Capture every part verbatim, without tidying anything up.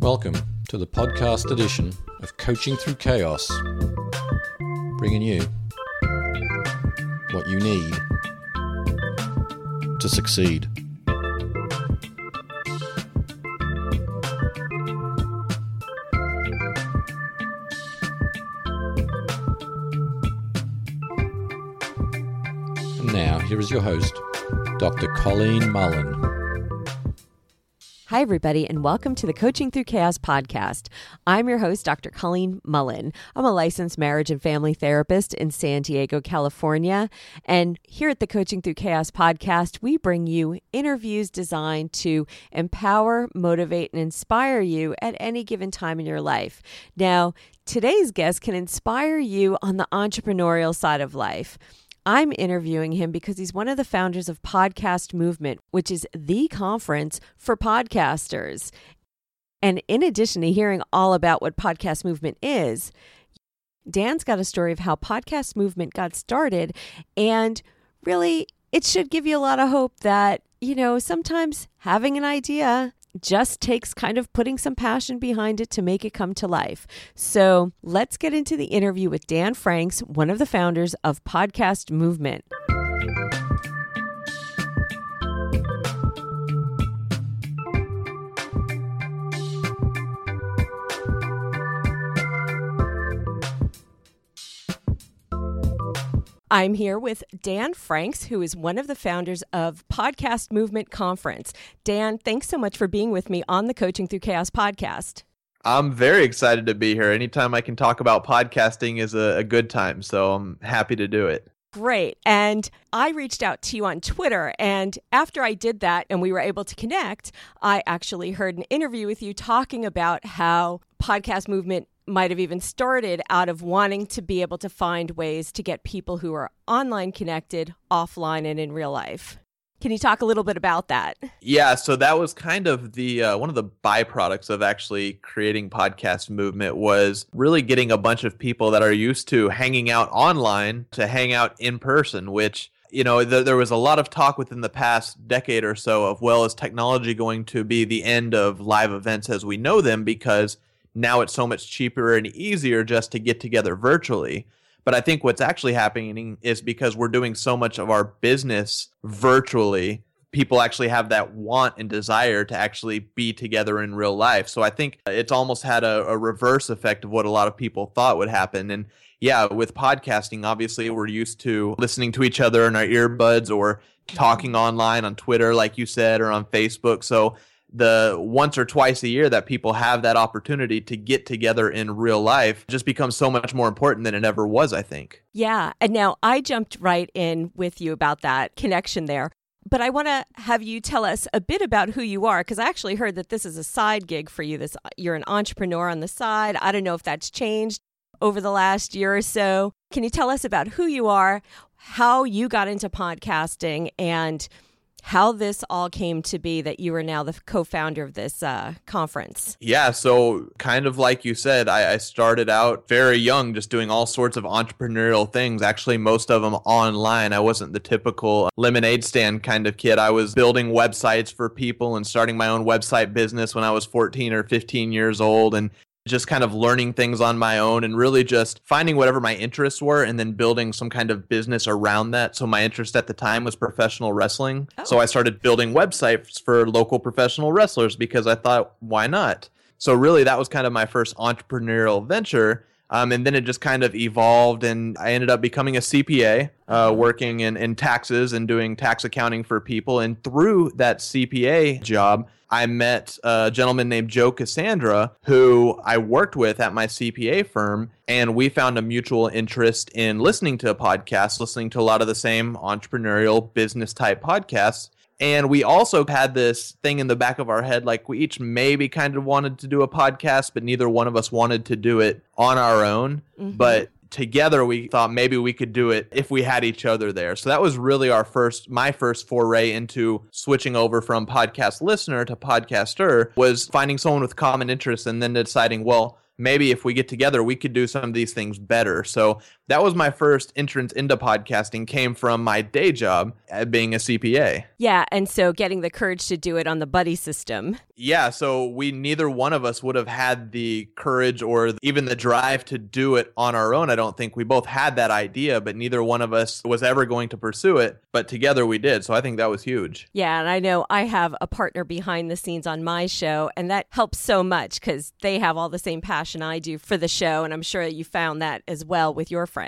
Welcome to the podcast edition of Coaching Through Chaos, bringing you what you need to succeed. And now, here is your host, Doctor Colleen Mullen. Hi, everybody, and welcome to the Coaching Through Chaos podcast. I'm your host, Doctor Colleen Mullen. I'm a licensed marriage and family therapist in San Diego, California. And here at the Coaching Through Chaos podcast, we bring you interviews designed to empower, motivate, and inspire you at any given time in your life. Now, today's guest can inspire you on the entrepreneurial side of life. I'm interviewing him because he's one of the founders of Podcast Movement, which is the conference for podcasters. And in addition to hearing all about what Podcast Movement is, Dan's got a story of how Podcast Movement got started. And really, it should give you a lot of hope that, you know, sometimes having an idea just takes kind of putting some passion behind it to make it come to life. So let's get into the interview with Dan Franks, one of the founders of Podcast Movement. I'm here with Dan Franks, who is one of the founders of Podcast Movement Conference. Dan, thanks so much for being with me on the Coaching Through Chaos podcast. I'm very excited to be here. Anytime I can talk about podcasting is a, a good time, so I'm happy to do it. Great. And I reached out to you on Twitter, and after I did that and we were able to connect, I actually heard an interview with you talking about how Podcast Movement might have even started out of wanting to be able to find ways to get people who are online connected, offline, and in real life. Can you talk a little bit about that? Yeah, so that was kind of the uh, one of the byproducts of actually creating Podcast Movement was really getting a bunch of people that are used to hanging out online to hang out in person, which, you know, th- there was a lot of talk within the past decade or so of, well, is technology going to be the end of live events as we know them because now it's so much cheaper and easier just to get together virtually. But I think what's actually happening is because we're doing so much of our business virtually, people actually have that want and desire to actually be together in real life. So I think it's almost had a, a reverse effect of what a lot of people thought would happen. And yeah, with podcasting, obviously, we're used to listening to each other in our earbuds or talking online on Twitter, like you said, or on Facebook. So the once or twice a year that people have that opportunity to get together in real life just becomes so much more important than it ever was, I think. Yeah. And now I jumped right in with you about that connection there. But I want to have you tell us a bit about who you are, because I actually heard that this is a side gig for you. This You're an entrepreneur on the side. I don't know if that's changed over the last year or so. Can you tell us about who you are, how you got into podcasting, and how this all came to be that you are now the co-founder of this uh, conference? Yeah, so kind of like you said, I, I started out very young, just doing all sorts of entrepreneurial things. Actually, most of them online. I wasn't the typical lemonade stand kind of kid. I was building websites for people and starting my own website business when I was fourteen or fifteen years old, and just kind of learning things on my own and really just finding whatever my interests were and then building some kind of business around that. So my interest at the time was professional wrestling. Oh. So I started building websites for local professional wrestlers because I thought, why not? So really that was kind of my first entrepreneurial venture. Um, and then it just kind of evolved and I ended up becoming a C P A, uh, working in, in taxes and doing tax accounting for people. And through that C P A job, I met a gentleman named Joe Cassandra, who I worked with at my C P A firm, and we found a mutual interest in listening to a podcast, listening to a lot of the same entrepreneurial business type podcasts. And we also had this thing in the back of our head, like we each maybe kind of wanted to do a podcast, but neither one of us wanted to do it on our own. Mm-hmm. But together, we thought maybe we could do it if we had each other there. So that was really our first, my first foray into switching over from podcast listener to podcaster, was finding someone with common interests and then deciding, well, maybe if we get together, we could do some of these things better. So that was my first entrance into podcasting, came from my day job at being a C P A. Yeah. And so getting the courage to do it on the buddy system. Yeah. So we, neither one of us would have had the courage or even the drive to do it on our own. I don't think we both had that idea, but neither one of us was ever going to pursue it. But together we did. So I think that was huge. Yeah. And I know I have a partner behind the scenes on my show, and that helps so much because they have all the same passion I do for the show. And I'm sure you found that as well with your friend.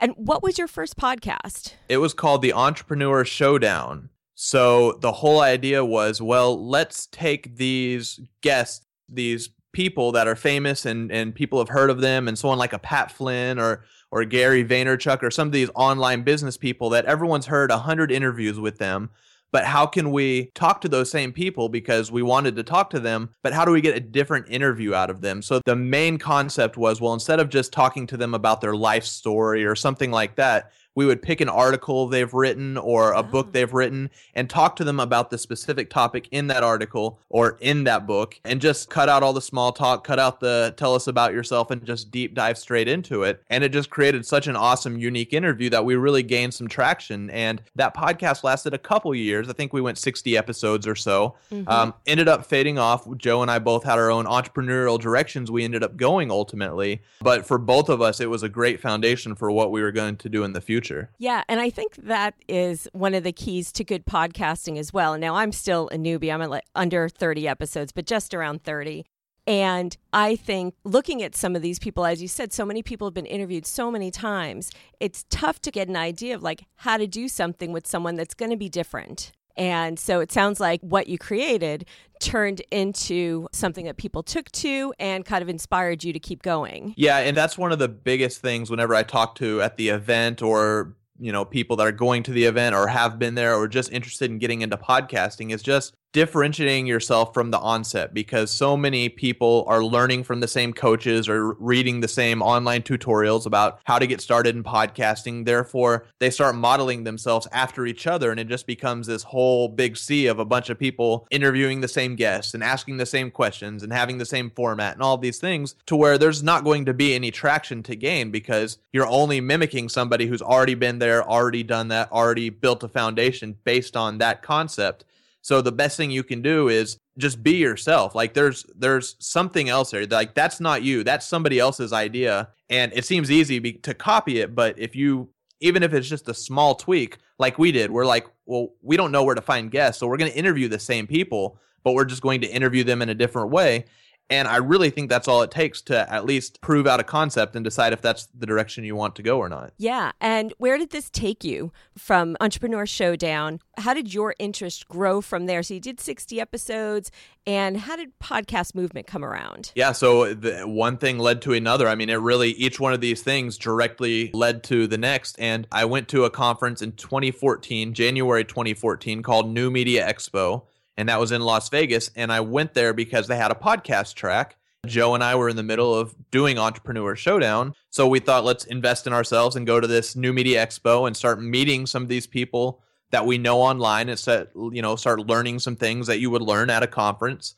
And what was your first podcast? It was called The Entrepreneur Showdown. So the whole idea was, well, let's take these guests, these people that are famous and, and people have heard of them and so on, like a Pat Flynn or or Gary Vaynerchuk or some of these online business people that everyone's heard one hundred interviews with them. But how can we talk to those same people, because we wanted to talk to them, but how do we get a different interview out of them? So the main concept was, well, instead of just talking to them about their life story or something like that, we would pick an article they've written or a oh. book they've written and talk to them about the specific topic in that article or in that book, and just cut out all the small talk, cut out the tell us about yourself, and just deep dive straight into it. And it just created such an awesome, unique interview that we really gained some traction. And that podcast lasted a couple years. I think we went sixty episodes or so. Mm-hmm. Um, ended up fading off. Joe and I both had our own entrepreneurial directions we ended up going ultimately. But for both of us, it was a great foundation for what we were going to do in the future. Yeah. And I think that is one of the keys to good podcasting as well. Now, I'm still a newbie. I'm at like under thirty episodes, but just around thirty. And I think looking at some of these people, as you said, so many people have been interviewed so many times. It's tough to get an idea of like how to do something with someone that's going to be different. And so it sounds like what you created turned into something that people took to and kind of inspired you to keep going. Yeah, and that's one of the biggest things whenever I talk to at the event or, you know, people that are going to the event or have been there or just interested in getting into podcasting is just differentiating yourself from the onset, because so many people are learning from the same coaches or reading the same online tutorials about how to get started in podcasting. Therefore, they start modeling themselves after each other, and it just becomes this whole big sea of a bunch of people interviewing the same guests and asking the same questions and having the same format and all these things, to where there's not going to be any traction to gain because you're only mimicking somebody who's already been there, already done that, already built a foundation based on that concept. So the best thing you can do is just be yourself. Like there's there's something else there. Like that's not you. That's somebody else's idea. And it seems easy be, to copy it. But if you, even if it's just a small tweak like we did, we're like, well, we don't know where to find guests. So we're going to interview the same people, but we're just going to interview them in a different way. And I really think that's all it takes to at least prove out a concept and decide if that's the direction you want to go or not. Yeah. And where did this take you from Entrepreneur Showdown? How did your interest grow from there? So you did sixty episodes. And how did Podcast Movement come around? Yeah. So the one thing led to another. I mean, it really, each one of these things directly led to the next. And I went to a conference in twenty fourteen, January twenty fourteen, called New Media Expo. And that was in Las Vegas. And I went there because they had a podcast track. Joe and I were in the middle of doing Entrepreneur Showdown. So we thought, let's invest in ourselves and go to this New Media Expo and start meeting some of these people that we know online and start, you know, start learning some things that you would learn at a conference.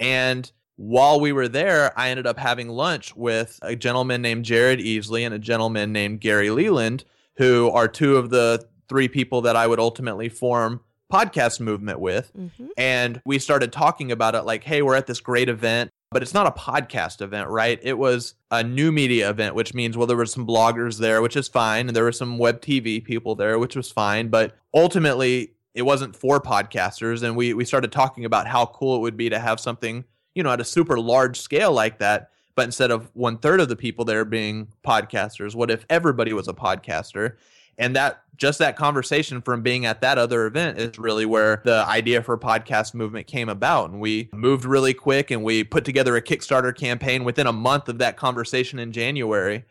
And while we were there, I ended up having lunch with a gentleman named Jared Easley and a gentleman named Gary Leland, who are two of the three people that I would ultimately form Podcast Movement with. Mm-hmm. And we started talking about it like, hey, we're at this great event, but it's not a podcast event, right? It was a new media event, which means, well, there were some bloggers there, which is fine. And there were some web T V people there, which was fine. But ultimately, it wasn't for podcasters. And we we started talking about how cool it would be to have something, you know, at a super large scale like that. But instead of one third of the people there being podcasters, what if everybody was a podcaster? And that just that conversation from being at that other event is really where the idea for Podcast Movement came about. And we moved really quick and we put together a Kickstarter campaign within a month of that conversation in January.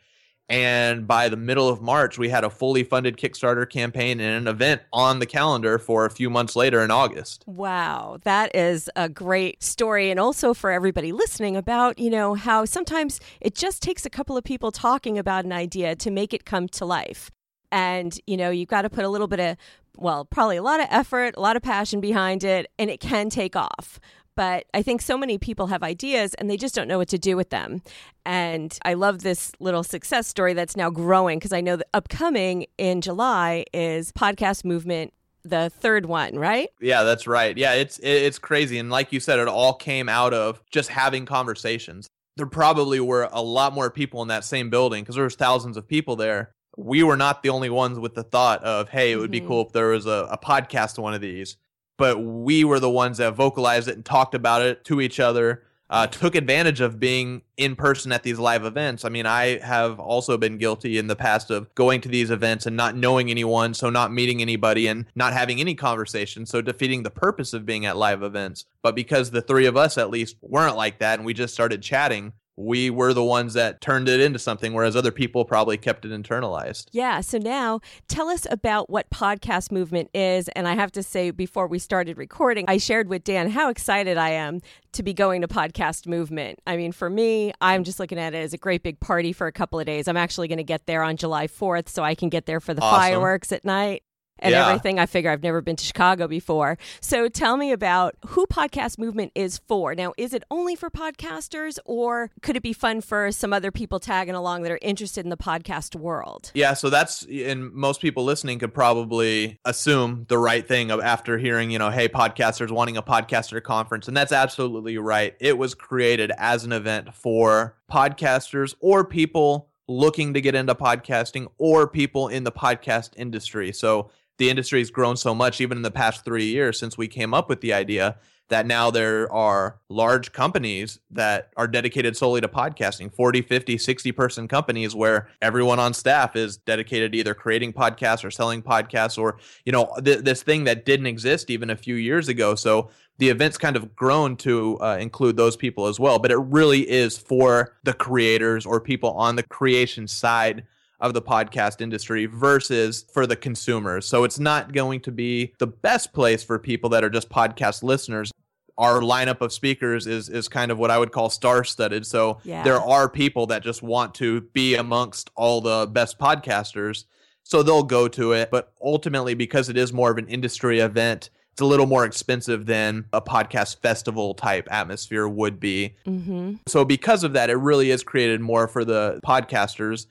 And by the middle of March, we had a fully funded Kickstarter campaign and an event on the calendar for a few months later in August. Wow, that is a great story. And also for everybody listening about, you know, how sometimes it just takes a couple of people talking about an idea to make it come to life. And, you know, you've got to put a little bit of, well, probably a lot of effort, a lot of passion behind it, and it can take off. But I think so many people have ideas and they just don't know what to do with them. And I love this little success story that's now growing, because I know that upcoming in July is Podcast Movement, the third one, right? Yeah, that's right. Yeah, it's it's crazy. And like you said, it all came out of just having conversations. There probably were a lot more people in that same building because there was thousands of people there. We were not the only ones with the thought of, hey, it would mm-hmm. be cool if there was a, a podcast to one of these. But we were the ones that vocalized it and talked about it to each other, uh, took advantage of being in person at these live events. I mean, I have also been guilty in the past of going to these events and not knowing anyone, so not meeting anybody and not having any conversation, so defeating the purpose of being at live events. But because the three of us at least weren't like that and we just started chatting, we were the ones that turned it into something, whereas other people probably kept it internalized. Yeah. So now tell us about what Podcast Movement is. And I have to say, before we started recording, I shared with Dan how excited I am to be going to Podcast Movement. I mean, for me, I'm just looking at it as a great big party for a couple of days. I'm actually going to get there on July fourth, so I can get there for the awesome. Fireworks at night. And yeah. everything. I figure I've never been to Chicago before. So tell me about who Podcast Movement is for. Now, is it only for podcasters, or could it be fun for some other people tagging along that are interested in the podcast world? Yeah, so that's, and most people listening could probably assume the right thing after hearing, you know, hey, podcasters wanting a podcaster conference. And that's absolutely right. It was created as an event for podcasters or people looking to get into podcasting or people in the podcast industry. So the industry has grown so much, even in the past three years since we came up with the idea, that now there are large companies that are dedicated solely to podcasting, forty, fifty, sixty person companies where everyone on staff is dedicated to either creating podcasts or selling podcasts, or, you know, th- this thing that didn't exist even a few years ago. So the event's kind of grown to uh, include those people as well, but it really is for the creators or people on the creation side of the podcast industry versus for the consumers. So it's not going to be the best place for people that are just podcast listeners. Our lineup of speakers is is kind of what I would call star-studded. So yeah. there are people that just want to be amongst all the best podcasters, so they'll go to it. But ultimately, because it is more of an industry event, it's a little more expensive than a podcast festival type atmosphere would be. Mm-hmm. So because of that, it really is created more for the podcasters.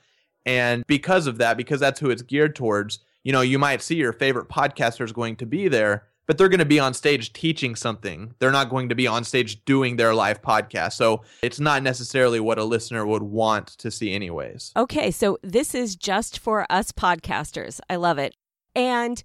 And because of that, because that's who it's geared towards, you know, you might see your favorite podcasters going to be there, but they're going to be on stage teaching something. They're not going to be on stage doing their live podcast. So it's not necessarily what a listener would want to see anyways. Okay, so this is just for us podcasters. I love it. And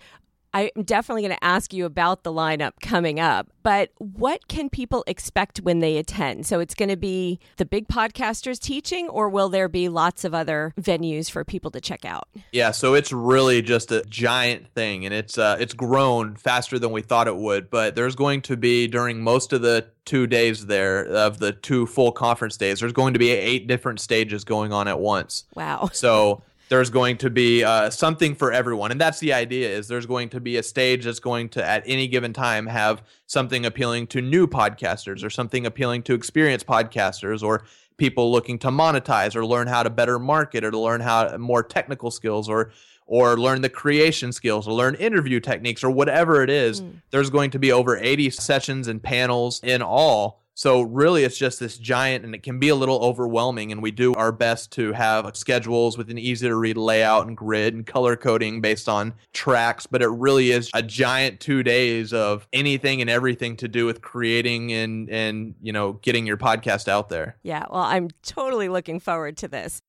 I'm definitely going to ask you about the lineup coming up, but what can people expect when they attend? So it's going to be the big podcasters teaching, or will there be lots of other venues for people to check out? Yeah, so it's really just a giant thing, and it's uh, it's grown faster than we thought it would, but there's going to be, during most of the two days there, of the two full conference days, there's going to be eight different stages going on at once. Wow. So there's going to be uh, something for everyone. And that's the idea, is there's going to be a stage that's going to, at any given time, have something appealing to new podcasters or something appealing to experienced podcasters or people looking to monetize or learn how to better market or to learn how more technical skills or or learn the creation skills or learn interview techniques or whatever it is. Mm. There's going to be over eighty sessions and panels in all. So really, it's just this giant, and it can be a little overwhelming, and we do our best to have schedules with an easy-to-read layout and grid and color coding based on tracks, but it really is a giant two days of anything and everything to do with creating and, and you know, getting your podcast out there. Yeah, well, I'm totally looking forward to this.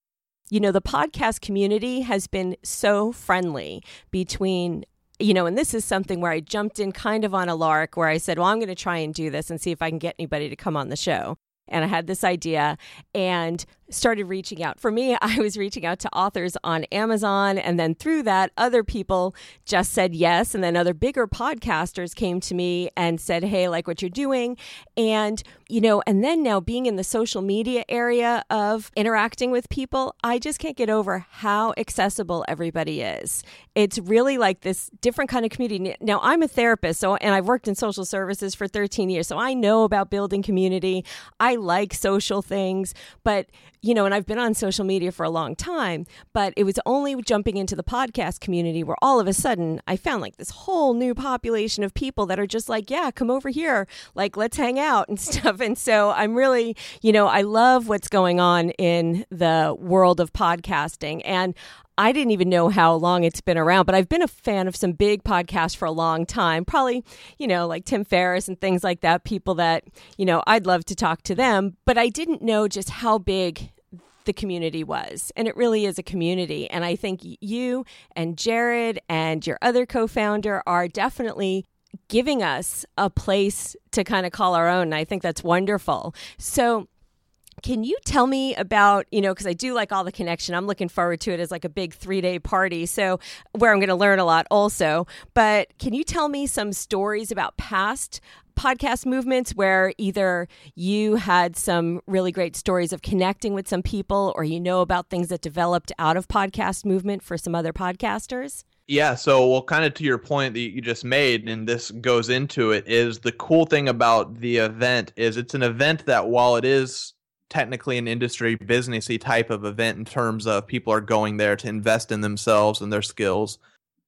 You know, the podcast community has been so friendly between You know, and this is something where I jumped in kind of on a lark, where I said, well, I'm going to try and do this and see if I can get anybody to come on the show. And I had this idea and started reaching out. For me, I was reaching out to authors on Amazon. And then through that, other people just said yes. And then other bigger podcasters came to me and said, hey, I like what you're doing. And, you know, and then now being in the social media area of interacting with people, I just can't get over how accessible everybody is. It's really like this different kind of community. Now, I'm a therapist, so and I've worked in social services for thirteen years, so I know about building community. I like social things, but you know, and I've been on social media for a long time, but it was only jumping into the podcast community where all of a sudden I found like this whole new population of people that are just like, yeah, come over here, like, let's hang out and stuff. And so I'm really, you know, I love what's going on in the world of podcasting. And I didn't even know how long it's been around, but I've been a fan of some big podcasts for a long time, probably, you know, like Tim Ferriss and things like that, people that, you know, I'd love to talk to them, but I didn't know just how big the community was. And it really is a community. And I think you and Jared and your other co-founder are definitely giving us a place to kind of call our own. And I think that's wonderful. So can you tell me about, you know, because I do like all the connection. I'm looking forward to it as like a big three-day party, so where I'm going to learn a lot also. But can you tell me some stories about past podcast movements where either you had some really great stories of connecting with some people, or you know about things that developed out of podcast movement for some other podcasters? Yeah. So, well, kind of to your point that you just made, and this goes into it, is the cool thing about the event is it's an event that, while it is technically an industry businessy type of event in terms of people are going there to invest in themselves and their skills,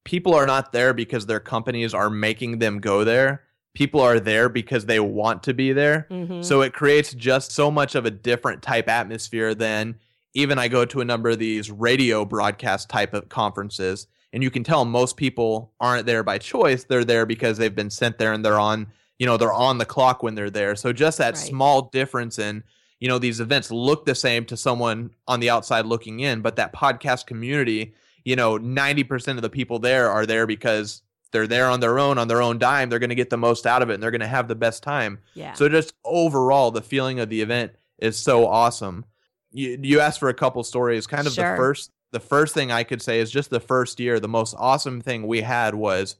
people are not there because their companies are making them go there. People are there because they want to be there. Mm-hmm. So it creates just so much of a different type atmosphere than even I go to a number of these radio broadcast type of conferences, and you can tell most people aren't there by choice. They're there because they've been sent there, and they're on, you know, they're on the clock when they're there. So just that right. small difference in, you know, these events look the same to someone on the outside looking in, but that podcast community, you know, ninety percent of the people there are there because they're there on their own, on their own dime. They're going to get the most out of it, and they're going to have the best time. Yeah. So just overall, the feeling of the event is so awesome. You, you asked for a couple stories. Kind of sure. the first, the first thing I could say is just the first year, the most awesome thing we had was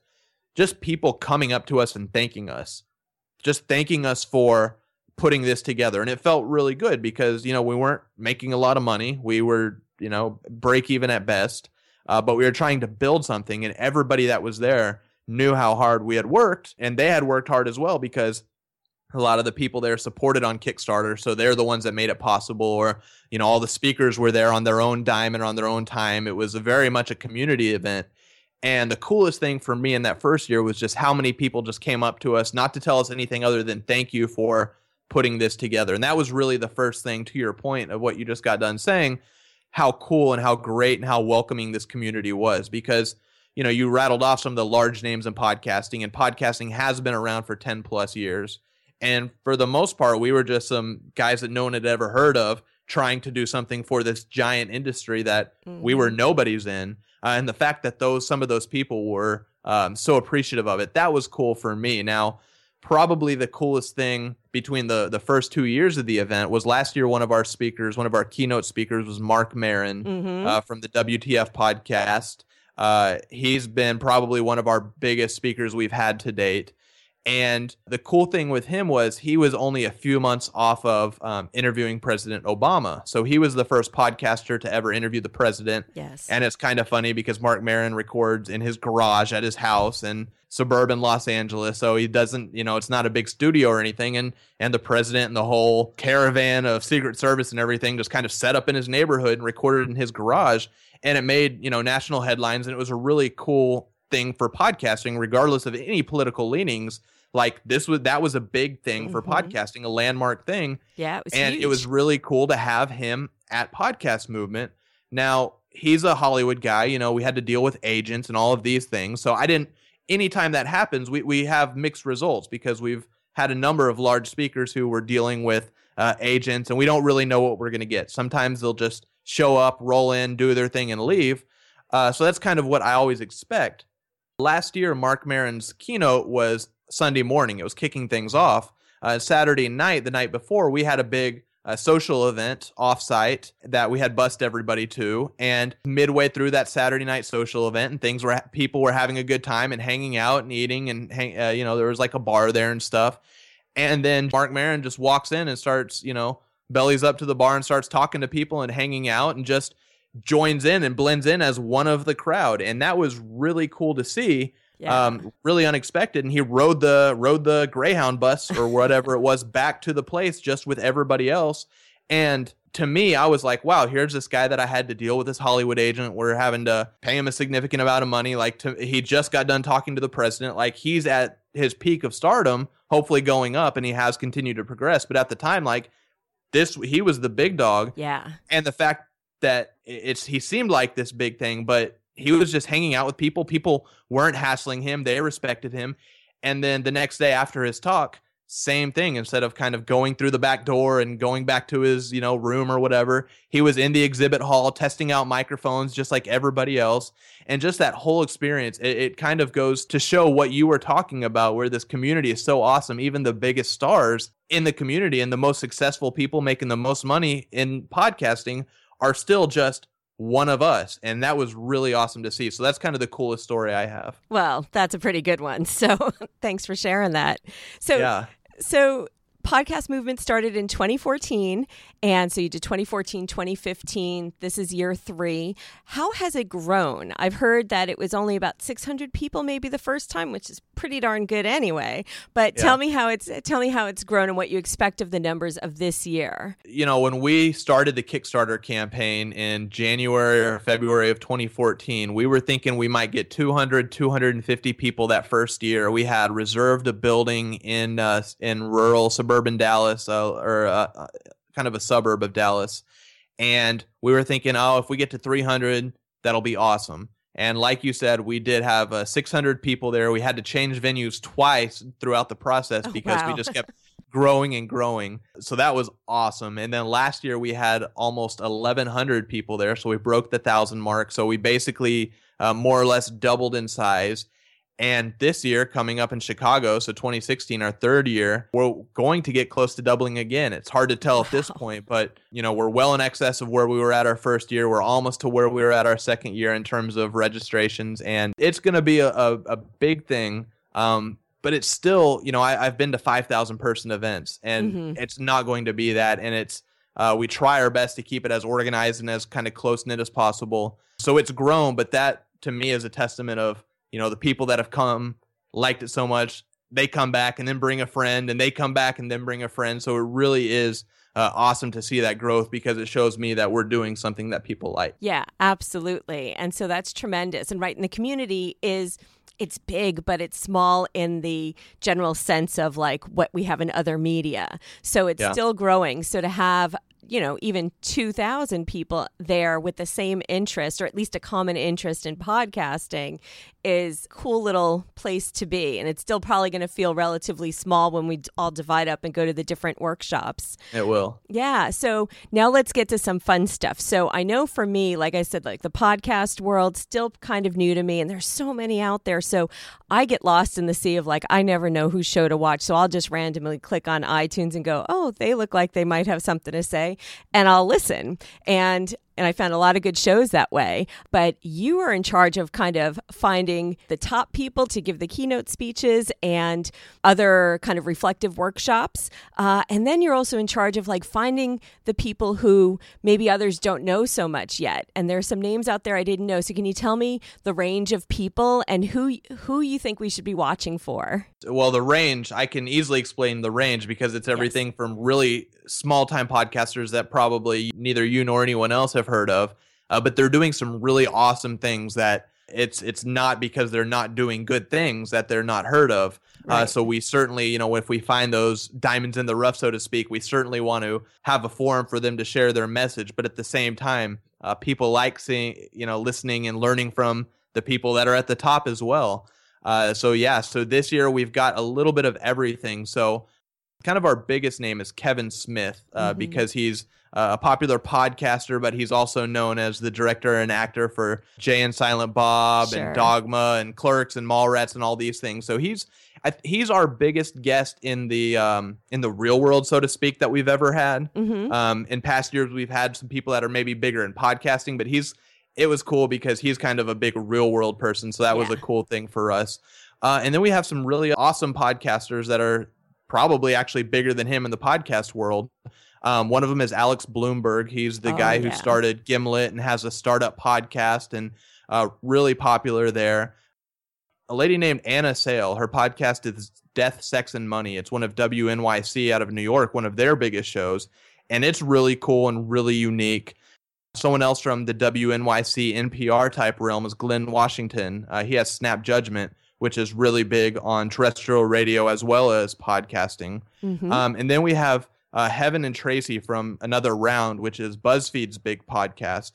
just people coming up to us and thanking us, just thanking us for putting this together. And it felt really good because, you know, we weren't making a lot of money. We were, you know, break even at best, uh, but we were trying to build something, and everybody that was there knew how hard we had worked, and they had worked hard as well, because a lot of the people there supported on Kickstarter. So they're the ones that made it possible, or, you know, all the speakers were there on their own dime and on their own time. It was a very much a community event. And the coolest thing for me in that first year was just how many people just came up to us, not to tell us anything other than thank you for putting this together. And that was really the first thing, to your point of what you just got done saying, how cool and how great and how welcoming this community was. Because, you know, you rattled off some of the large names in podcasting, and podcasting has been around for ten plus years. And for the most part, we were just some guys that no one had ever heard of trying to do something for this giant industry that mm-hmm. we were nobodies in. Uh, and the fact that those, some of those people were um, so appreciative of it, that was cool for me. Now, probably the coolest thing between the, the first two years of the event was last year, one of our speakers, one of our keynote speakers was Marc Maron mm-hmm. uh, from the W T F podcast. Uh, he's been probably one of our biggest speakers we've had to date. And the cool thing with him was he was only a few months off of um, interviewing President Obama. So he was the first podcaster to ever interview the president. Yes. And it's kind of funny because Marc Maron records in his garage at his house in suburban Los Angeles. So he doesn't, you know, it's not a big studio or anything. And and the president and the whole caravan of Secret Service and everything just kind of set up in his neighborhood and recorded in his garage. And it made, you know, national headlines. And it was a really cool thing for podcasting, regardless of any political leanings. Like this was, that was a big thing for mm-hmm. podcasting, a landmark thing. Yeah, it was and huge. It was really cool to have him at Podcast Movement. Now, he's a Hollywood guy. You know, we had to deal with agents and all of these things. So I didn't, anytime that happens, we, we have mixed results because we've had a number of large speakers who were dealing with uh, agents, and we don't really know what we're going to get. Sometimes they'll just show up, roll in, do their thing, and leave. Uh, so that's kind of what I always expect. Last year, Marc Maron's keynote was Sunday morning. It was kicking things off. Uh, Saturday night, the night before, we had a big uh, social event offsite that we had bussed everybody to. And midway through that Saturday night social event, and things were people were having a good time and hanging out and eating, and hang, uh, you know there was like a bar there and stuff. And then Marc Maron just walks in and starts, you know, bellies up to the bar and starts talking to people and hanging out and just joins in and blends in as one of the crowd. And that was really cool to see. Yeah. Um, really unexpected. And he rode the rode the Greyhound bus or whatever it was back to the place just with everybody else. And to me, I was like, wow, here's this guy that I had to deal with, this Hollywood agent. We're having to pay him a significant amount of money. Like to, he just got done talking to the president. Like he's at his peak of stardom, hopefully going up, and he has continued to progress. But at the time, like this, he was the big dog. Yeah. And the fact that it's, he seemed like this big thing, but he was just hanging out with people. People weren't hassling him. They respected him. And then the next day after his talk, same thing. Instead of kind of going through the back door and going back to his, you know, room or whatever, he was in the exhibit hall testing out microphones just like everybody else. And just that whole experience, it, it kind of goes to show what you were talking about, where this community is so awesome. Even the biggest stars in the community and the most successful people making the most money in podcasting are still just one of us. And that was really awesome to see. So that's kind of the coolest story I have. Well, that's a pretty good one. So thanks for sharing that. So yeah. So Podcast Movement started in twenty fourteen, and so you did twenty fourteen, twenty fifteen. This is year three. How has it grown? I've heard that it was only about six hundred people maybe the first time, which is pretty darn good anyway. But yeah. tell me how it's tell me how it's grown and what you expect of the numbers of this year. You know, when we started the Kickstarter campaign in January or February of twenty fourteen, we were thinking we might get two hundred, two hundred fifty people that first year. We had reserved a building in uh, in rural suburban. urban Dallas uh, or uh, kind of a suburb of Dallas. And we were thinking, oh, if we get to three hundred, that'll be awesome. And like you said, we did have uh, six hundred people there. We had to change venues twice throughout the process oh, because wow. we just kept growing and growing. So that was awesome. And then last year we had almost eleven hundred people there. So we broke the thousand mark. So we basically uh, more or less doubled in size. And this year, coming up in Chicago, so twenty sixteen, our third year, we're going to get close to doubling again. It's hard to tell at this point, but you know, we're well in excess of where we were at our first year. We're almost to where we were at our second year in terms of registrations, and it's going to be a, a, a big thing. Um, but it's still, you know, I, I've been to five thousand person events, and mm-hmm. it's not going to be that. And it's uh, we try our best to keep it as organized and as kind of close-knit as possible. So it's grown, but that to me is a testament of, you know, the people that have come, liked it so much, they come back and then bring a friend, and they come back and then bring a friend. So it really is uh, awesome to see that growth, because it shows me that we're doing something that people like. Yeah, absolutely. And so that's tremendous. And right in the community is... it's big, but it's small in the general sense of like what we have in other media. So it's yeah. still growing. So to have, you know, even two thousand people there with the same interest, or at least a common interest in podcasting, is a cool little place to be. And it's still probably going to feel relatively small when we all divide up and go to the different workshops. It will. Yeah. So now let's get to some fun stuff. So I know for me, like I said, like the podcast world still kind of new to me, and there's so many out there. So I get lost in the sea of like, I never know whose show to watch. So I'll just randomly click on iTunes and go, oh, they look like they might have something to say. And I'll listen. And and I found a lot of good shows that way. But you are in charge of kind of finding the top people to give the keynote speeches and other kind of reflective workshops. Uh, and then you're also in charge of like finding the people who maybe others don't know so much yet. And there are some names out there I didn't know. So can you tell me the range of people and who who you think we should be watching for? Well, the range, I can easily explain the range, because it's everything yes. from really small-time podcasters that probably neither you nor anyone else have heard of, uh, but they're doing some really awesome things that it's it's not because they're not doing good things that they're not heard of. Right. Uh, so we certainly, you know, if we find those diamonds in the rough, so to speak, we certainly want to have a forum for them to share their message. But at the same time, uh, people like seeing, you know, listening and learning from the people that are at the top as well. Uh, so yeah, so this year we've got a little bit of everything. So kind of our biggest name is Kevin Smith, uh, mm-hmm. because he's a popular podcaster, but he's also known as the director and actor for Jay and Silent Bob sure. and Dogma and Clerks and Mallrats and all these things. So he's he's our biggest guest in the um, in the real world, so to speak, that we've ever had. Mm-hmm. Um, in past years, we've had some people that are maybe bigger in podcasting, but he's it was cool because he's kind of a big real world person. So that yeah. was a cool thing for us. Uh, and then we have some really awesome podcasters that are probably actually bigger than him in the podcast world. Um, one of them is Alex Bloomberg. He's the oh, guy who yeah. started Gimlet and has a startup podcast, and uh, really popular there. A lady named Anna Sale, her podcast is Death, Sex, and Money. It's one of W N Y C out of New York, one of their biggest shows. And it's really cool and really unique. Someone else from the W N Y C N P R type realm is Glenn Washington. Uh, he has Snap Judgment, which is really big on terrestrial radio as well as podcasting. Mm-hmm. Um, and then we have uh, Heaven and Tracy from Another Round, which is BuzzFeed's big podcast.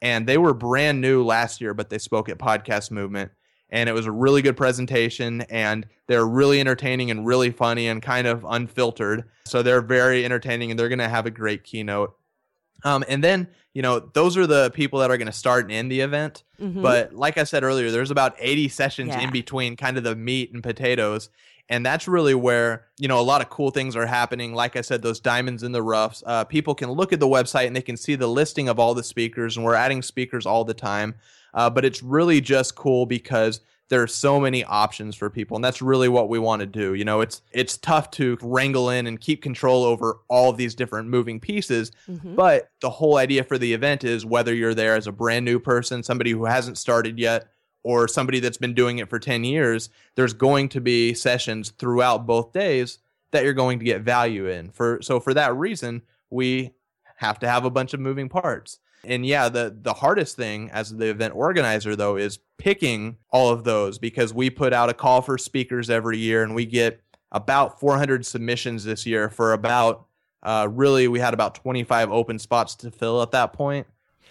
And they were brand new last year, but they spoke at Podcast Movement. And it was a really good presentation, and they're really entertaining and really funny and kind of unfiltered. So they're very entertaining, and they're going to have a great keynote. Um, and then, you know, those are the people that are going to start and end the event. Mm-hmm. But like I said earlier, there's about eighty sessions yeah. in between, kind of the meat and potatoes. And that's really where, you know, a lot of cool things are happening. Like I said, those diamonds in the roughs. Uh, people can look at the website and they can see the listing of all the speakers, and we're adding speakers all the time. Uh, but it's really just cool because there are so many options for people. And that's really what we want to do. You know, it's it's tough to wrangle in and keep control over all of these different moving pieces. Mm-hmm. But the whole idea for the event is whether you're there as a brand new person, somebody who hasn't started yet, or somebody that's been doing it for ten years, there's going to be sessions throughout both days that you're going to get value in. For so for that reason, we have to have a bunch of moving parts. And yeah, the, the hardest thing as the event organizer, though, is picking all of those, because we put out a call for speakers every year, and we get about four hundred submissions this year for about, uh, really, we had about twenty-five open spots to fill at that point.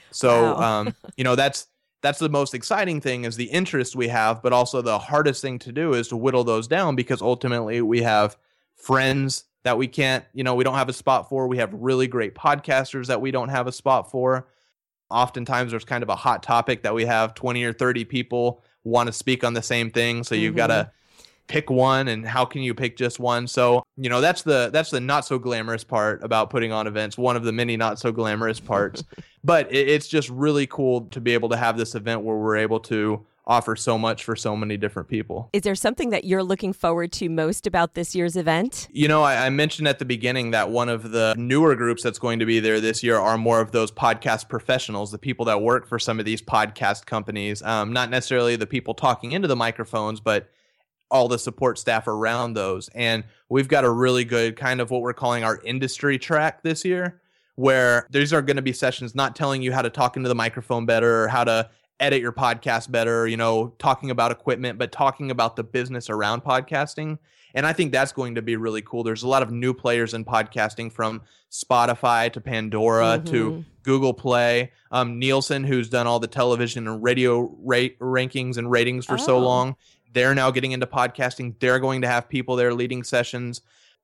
So, wow. um, you know, that's that's the most exciting thing, is the interest we have, but also the hardest thing to do is to whittle those down, because ultimately we have friends that we can't, you know, we don't have a spot for. We have really great podcasters that we don't have a spot for. Oftentimes there's kind of a hot topic that we have twenty or thirty people want to speak on the same thing. So you've mm-hmm. got to pick one, and how can you pick just one? So, you know, that's the, that's the not so glamorous part about putting on events. One of the many not so glamorous parts, but it, it's just really cool to be able to have this event where we're able to offer so much for so many different people. Is there something that you're looking forward to most about this year's event? You know, I, I mentioned at the beginning that one of the newer groups that's going to be there this year are more of those podcast professionals, the people that work for some of these podcast companies, um, not necessarily the people talking into the microphones, but all the support staff around those. And we've got a really good kind of what we're calling our industry track this year, where these are going to be sessions not telling you how to talk into the microphone better or how to edit your podcast better, you know, talking about equipment, but talking about the business around podcasting. And I think that's going to be really cool. There's a lot of new players in podcasting, from Spotify to Pandora mm-hmm. to Google Play. Um, Nielsen, who's done all the television and radio rate rankings and ratings for oh. so long, they're now getting into podcasting. They're going to have people there leading sessions.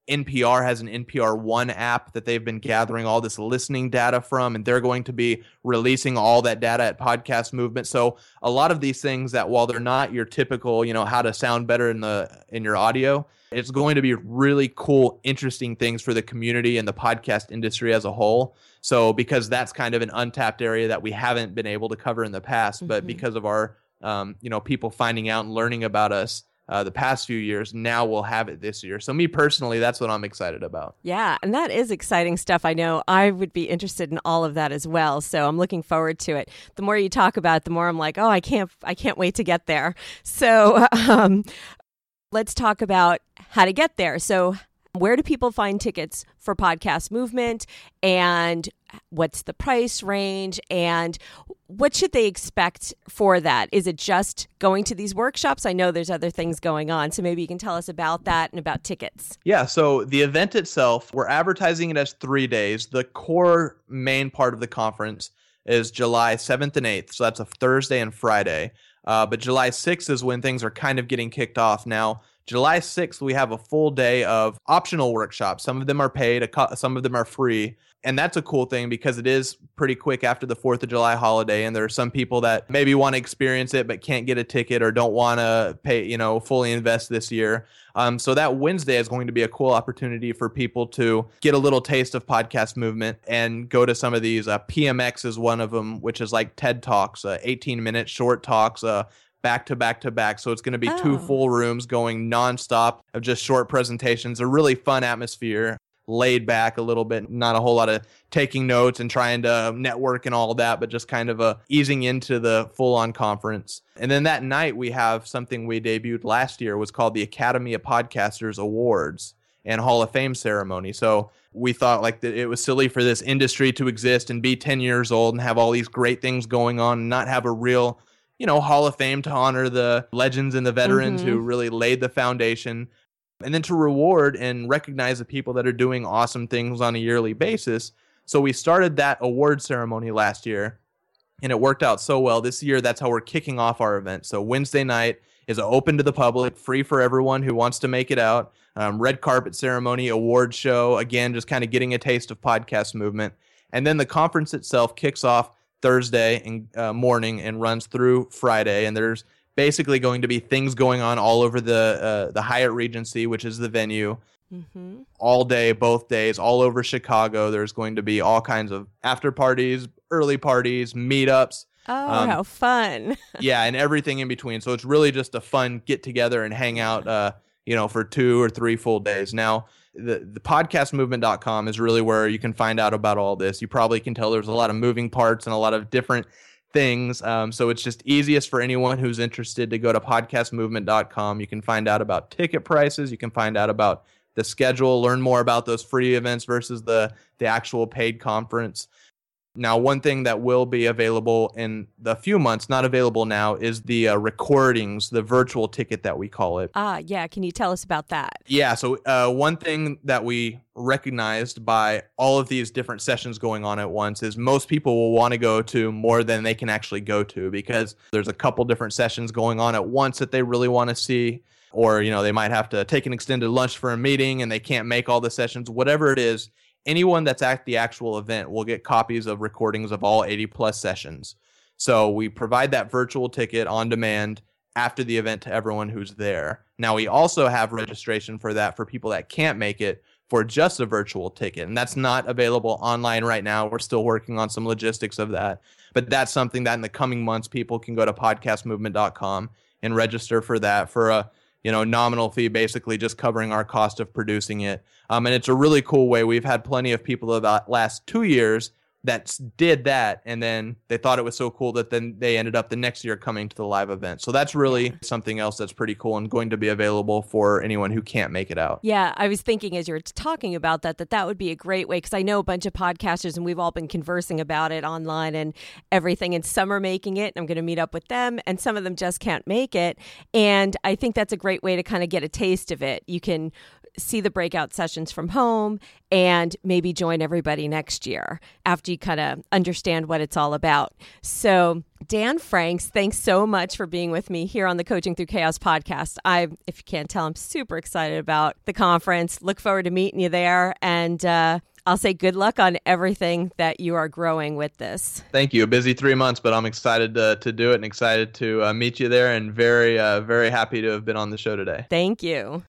N P R has an N P R One app that they've been gathering all this listening data from, and they're going to be releasing all that data at Podcast Movement. So a lot of these things that, while they're not your typical, you know, how to sound better in the in your audio, it's going to be really cool, interesting things for the community and the podcast industry as a whole. So because that's kind of an untapped area that we haven't been able to cover in the past, mm-hmm. but because of our, um, you know, people finding out and learning about us, Uh, the past few years, now we'll have it this year. So me personally, that's what I'm excited about. Yeah, and that is exciting stuff. I know I would be interested in all of that as well. So I'm looking forward to it. The more you talk about it, the more I'm like, oh, I can't, I can't wait to get there. So um, let's talk about how to get there. So where do people find tickets for Podcast Movement, and what's the price range, and what should they expect for that? Is it just going to these workshops? I know there's other things going on, so maybe you can tell us about that and about tickets. Yeah, so the event itself, we're advertising it as three days. The core main part of the conference is July seventh and eighth, so that's a Thursday and Friday. Uh, but July sixth is when things are kind of getting kicked off now. July sixth, we have a full day of optional workshops. Some of them are paid, some of them are free. And that's a cool thing, because it is pretty quick after the fourth of July holiday. And there are some people that maybe want to experience it, but can't get a ticket or don't want to pay, you know, fully invest this year. Um, so that Wednesday is going to be a cool opportunity for people to get a little taste of Podcast Movement and go to some of these. Uh, P M X is one of them, which is like TED Talks, uh, eighteen minute short talks, uh, back to back to back. So it's going to be oh. two full rooms going nonstop of just short presentations, a really fun atmosphere, laid back a little bit, not a whole lot of taking notes and trying to network and all that, but just kind of a easing into the full on conference. And then that night we have something we debuted last year, was called the Academy of Podcasters Awards. and Hall of Fame ceremony. So we thought like that it was silly for this industry to exist and be ten years old and have all these great things going on and not have a real, you know, Hall of Fame to honor the legends and the veterans mm-hmm. who really laid the foundation, and then to reward and recognize the people that are doing awesome things on a yearly basis. So we started that award ceremony last year, and it worked out so well. This year, that's how we're kicking off our event. So Wednesday night is open to the public, free for everyone who wants to make it out. Um, red carpet ceremony, award show, again, just kind of getting a taste of Podcast Movement. And then the conference itself kicks off Thursday in, uh, morning and runs through Friday. And there's basically going to be things going on all over the uh, the Hyatt Regency, which is the venue. Mm-hmm. All day, both days, all over Chicago. There's going to be all kinds of after parties, early parties, meetups. Oh, um, how fun. Yeah, and everything in between. So it's really just a fun get together and hang out, uh, you know, for two or three full days. Now, the, the podcast movement dot com is really where you can find out about all this. You probably can tell there's a lot of moving parts and a lot of different things. Um, so it's just easiest for anyone who's interested to go to podcast movement dot com. You can find out about ticket prices. You can find out about the schedule, learn more about those free events versus the the actual paid conference. Now, one thing that will be available in the few months, not available now, is the uh, recordings, the virtual ticket that we call it. Ah, yeah. Can you tell us about that? Yeah. So uh, one thing that we recognized by all of these different sessions going on at once is most people will want to go to more than they can actually go to, because there's a couple different sessions going on at once that they really want to see. Or, you know, they might have to take an extended lunch for a meeting and they can't make all the sessions. Whatever it is, anyone that's at the actual event will get copies of recordings of all eighty plus sessions. So we provide that virtual ticket on demand after the event to everyone who's there. Now, we also have registration for that for people that can't make it for just a virtual ticket. And that's not available online right now. We're still working on some logistics of that. But that's something that in the coming months, people can go to podcast movement dot com and register for that for a you know, nominal fee, basically just covering our cost of producing it. Um, and it's a really cool way. We've had plenty of people about the last two years that did that, and then they thought it was so cool that then they ended up the next year coming to the live event. So that's really something else that's pretty cool and going to be available for anyone who can't make it out. Yeah, I was thinking as you were talking about that, that that would be a great way, because I know a bunch of podcasters and we've all been conversing about it online and everything, and some are making it, and I'm going to meet up with them, and some of them just can't make it. And I think that's a great way to kind of get a taste of it. You can see the breakout sessions from home and maybe join everybody next year after you kind of understand what it's all about. So Dan Franks, thanks so much for being with me here on the Coaching Through Chaos podcast. I, if you can't tell, I'm super excited about the conference. Look forward to meeting you there. And uh, I'll say good luck on everything that you are growing with this. Thank you. A busy three months, but I'm excited to, to do it and excited to uh, meet you there, and very, uh, very happy to have been on the show today. Thank you.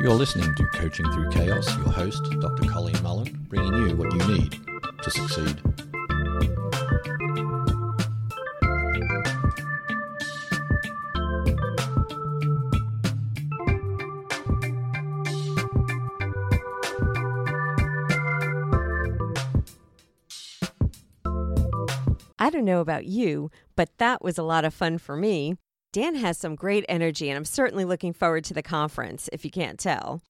You're listening to Coaching Through Chaos, your host, Doctor Colleen Mullen, bringing you what you need to succeed. I don't know about you, but that was a lot of fun for me. Dan has some great energy, and I'm certainly looking forward to the conference, if you can't tell.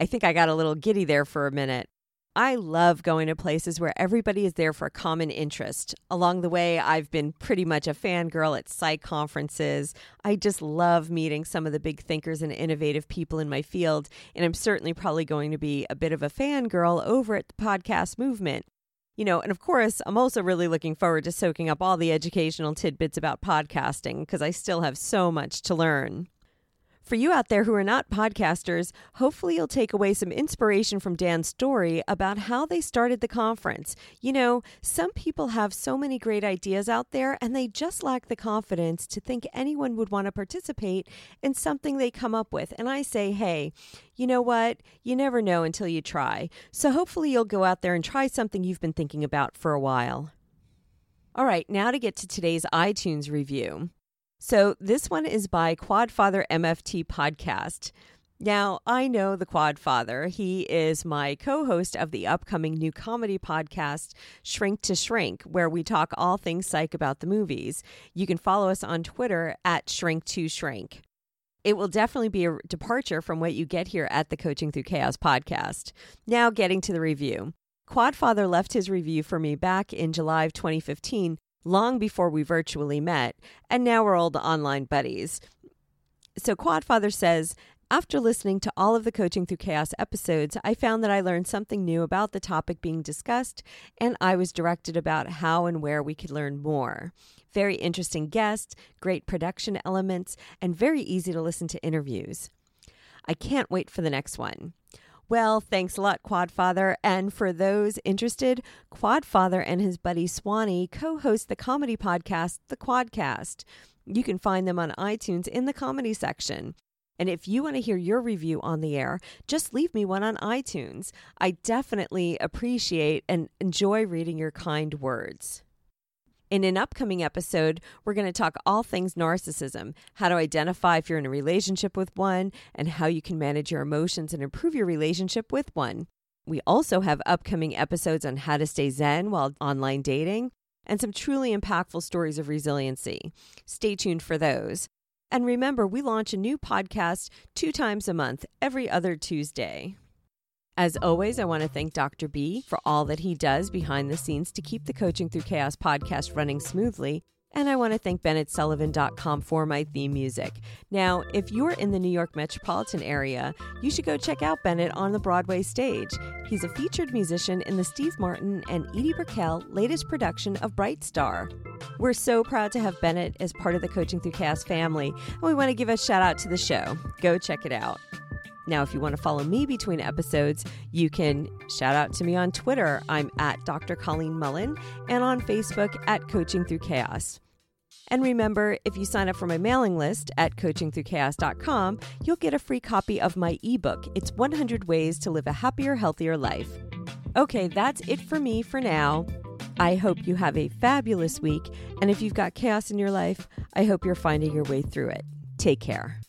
I think I got a little giddy there for a minute. I love going to places where everybody is there for a common interest. Along the way, I've been pretty much a fangirl at psych conferences. I just love meeting some of the big thinkers and innovative people in my field, and I'm certainly probably going to be a bit of a fangirl over at the Podcast Movement. You know, and of course, I'm also really looking forward to soaking up all the educational tidbits about podcasting, because I still have so much to learn. For you out there who are not podcasters, hopefully you'll take away some inspiration from Dan's story about how they started the conference. You know, some people have so many great ideas out there, and they just lack the confidence to think anyone would want to participate in something they come up with. And I say, hey, you know what? You never know until you try. So hopefully you'll go out there and try something you've been thinking about for a while. All right, now to get to today's iTunes review. So this one is by Quadfather M F T Podcast. Now, I know the Quadfather. He is my co-host of the upcoming new comedy podcast, Shrink to Shrink, where we talk all things psych about the movies. You can follow us on Twitter at Shrink to Shrink. It will definitely be a departure from what you get here at the Coaching Through Chaos podcast. Now, getting to the review. Quadfather left his review for me back in July of twenty fifteen, long before we virtually met, and now we're old online buddies. So Quadfather says, after listening to all of the Coaching Through Chaos episodes, I found that I learned something new about the topic being discussed, and I was directed about how and where we could learn more. Very interesting guests, great production elements, and very easy to listen to interviews. I can't wait for the next one. Well, thanks a lot, Quadfather. And for those interested, Quadfather and his buddy Swanee co-host the comedy podcast, The Quadcast. You can find them on iTunes in the comedy section. And if you want to hear your review on the air, just leave me one on iTunes. I definitely appreciate and enjoy reading your kind words. In an upcoming episode, we're going to talk all things narcissism, how to identify if you're in a relationship with one, and how you can manage your emotions and improve your relationship with one. We also have upcoming episodes on how to stay zen while online dating, and some truly impactful stories of resiliency. Stay tuned for those. And remember, we launch a new podcast two times a month, every other Tuesday. As always, I want to thank Doctor B for all that he does behind the scenes to keep the Coaching Through Chaos podcast running smoothly. And I want to thank Bennett Sullivan dot com for my theme music. Now, if you're in the New York metropolitan area, you should go check out Bennett on the Broadway stage. He's a featured musician in the Steve Martin and Edie Brickell latest production of Bright Star. We're so proud to have Bennett as part of the Coaching Through Chaos family, and we want to give a shout out to the show. Go check it out. Now, if you want to follow me between episodes, you can shout out to me on Twitter. I'm at Doctor Colleen Mullen, and on Facebook at Coaching Through Chaos. And remember, if you sign up for my mailing list at coaching through chaos dot com, you'll get a free copy of my ebook. It's one hundred ways to live a happier, healthier life. Okay, that's it for me for now. I hope you have a fabulous week. And if you've got chaos in your life, I hope you're finding your way through it. Take care.